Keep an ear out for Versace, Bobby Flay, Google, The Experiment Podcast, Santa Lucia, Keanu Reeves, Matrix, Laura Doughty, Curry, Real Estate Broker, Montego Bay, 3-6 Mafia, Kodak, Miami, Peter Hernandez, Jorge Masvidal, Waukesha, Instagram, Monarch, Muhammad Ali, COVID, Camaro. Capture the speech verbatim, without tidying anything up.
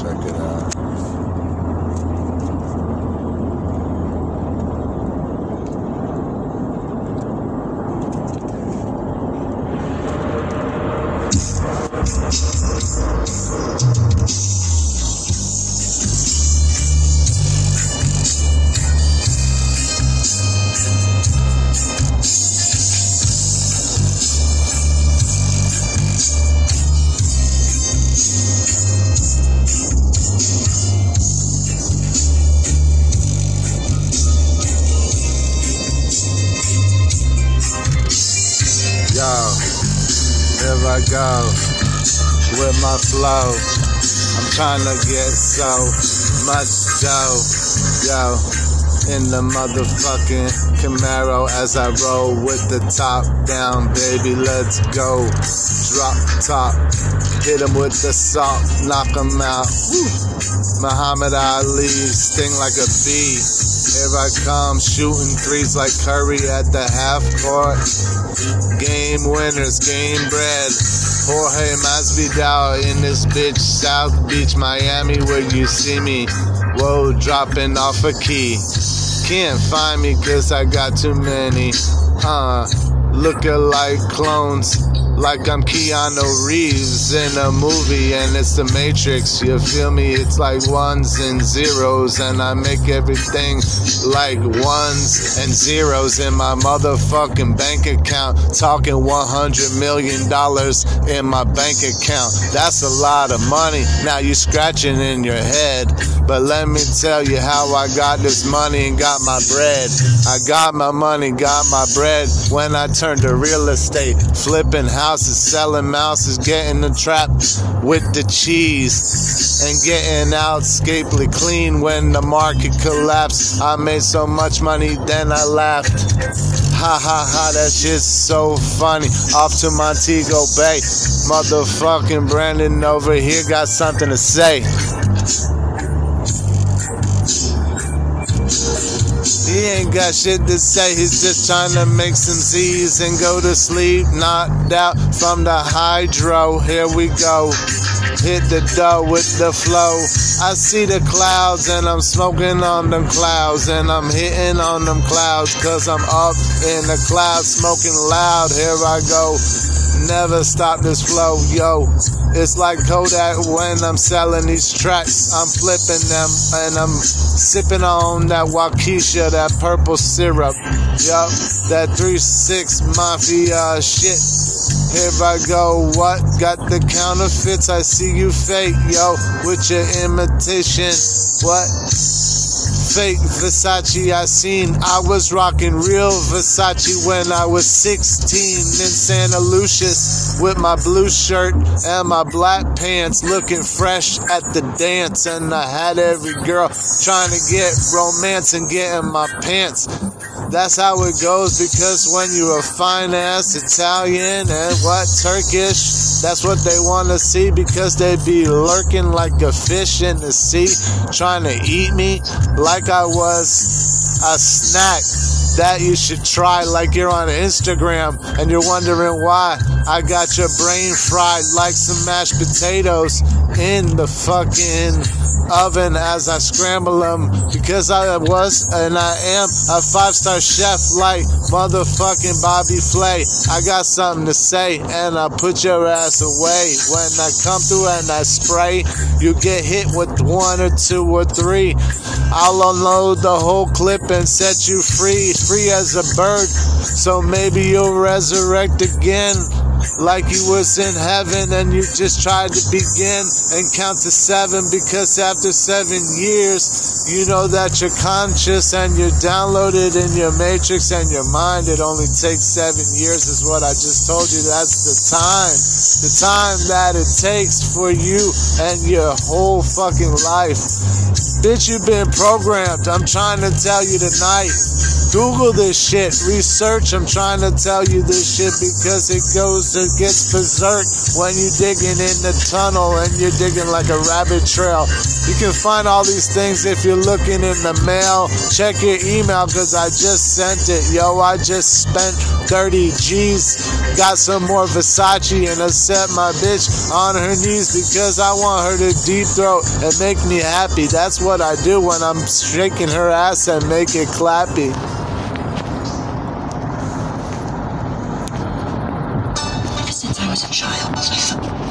check it out. I go with my flow. I'm trying to get so much dough, yo, in the motherfucking Camaro as I roll with the top down, baby, let's go. Drop top, hit him with the salt, knock him out. Woo. Muhammad Ali, sting like a bee. Here I come, shooting threes like Curry at the half court. Game winners, game bread. Jorge Masvidal in this bitch, South Beach, Miami, where you see me. Whoa, dropping off a key. Can't find me cause I got too many. Uh, looking like clones, like I'm Keanu Reeves in a movie, and it's the Matrix, you feel me? It's like ones and zeros, and I make everything like ones and zeros in my motherfucking bank account. Talking one hundred million dollars in my bank account. That's a lot of money. Now you scratching in your head, but let me tell you how I got this money and got my bread. I got my money, got my bread when I turned to real estate, flipping houses. Is selling mouses, getting the trap with the cheese, and getting out scapely clean when the market collapsed. I made so much money, then I laughed. Ha ha ha, that's just so funny. Off to Montego Bay. Motherfucking Brandon over here got something to say. He ain't got shit to say, he's just trying to make some Z's and go to sleep. Knocked out from the hydro, here we go. Hit the dough with the flow. I see the clouds and I'm smoking on them clouds, and I'm hitting on them clouds, cause I'm up in the clouds, smoking loud, here I go. Never stop this flow, yo. It's like Kodak when I'm selling these tracks. I'm flipping them and I'm sipping on that Waukesha, that purple syrup. Yup, that three six Mafia shit. Here I go, what? Got the counterfeits, I see you fake, yo. With your imitation, what? Fake Versace I seen. I was rocking real Versace when I was sixteen in Santa Lucia with my blue shirt and my black pants, looking fresh at the dance, and I had every girl trying to get romance and get in my pants. That's how it goes, because when you're a fine ass Italian and what, Turkish, that's what they want to see, because they be lurking like a fish in the sea, trying to eat me like I was a snack that you should try, like you're on Instagram and you're wondering why I got your brain fried like some mashed potatoes in the fucking oven as I scramble them, because I was and I am a five-star chef like motherfucking Bobby Flay. I got something to say and I put your ass away. When I come through and I spray, you get hit with one or two or three. I'll unload the whole clip and set you free, free as a bird, so maybe you'll resurrect again, like you was in heaven and you just tried to begin and count to seven, because after seven years you know that you're conscious and you're downloaded in your matrix and your mind. It only takes seven years is what I just told you. That's the time, the time that it takes for you and your whole fucking life. Bitch, you've been programmed. I'm trying to tell you tonight. Google this shit. Research. I'm trying to tell you this shit because it goes, it gets berserk when you're digging in the tunnel and you're digging like a rabbit trail. You can find all these things if you're looking in the mail. Check your email because I just sent it. Yo, I just spent thirty G's. Got some more Versace and I set my bitch on her knees because I want her to deep throat and make me happy. That's what I do when I'm shaking her ass and make it clappy. Since I was a child, I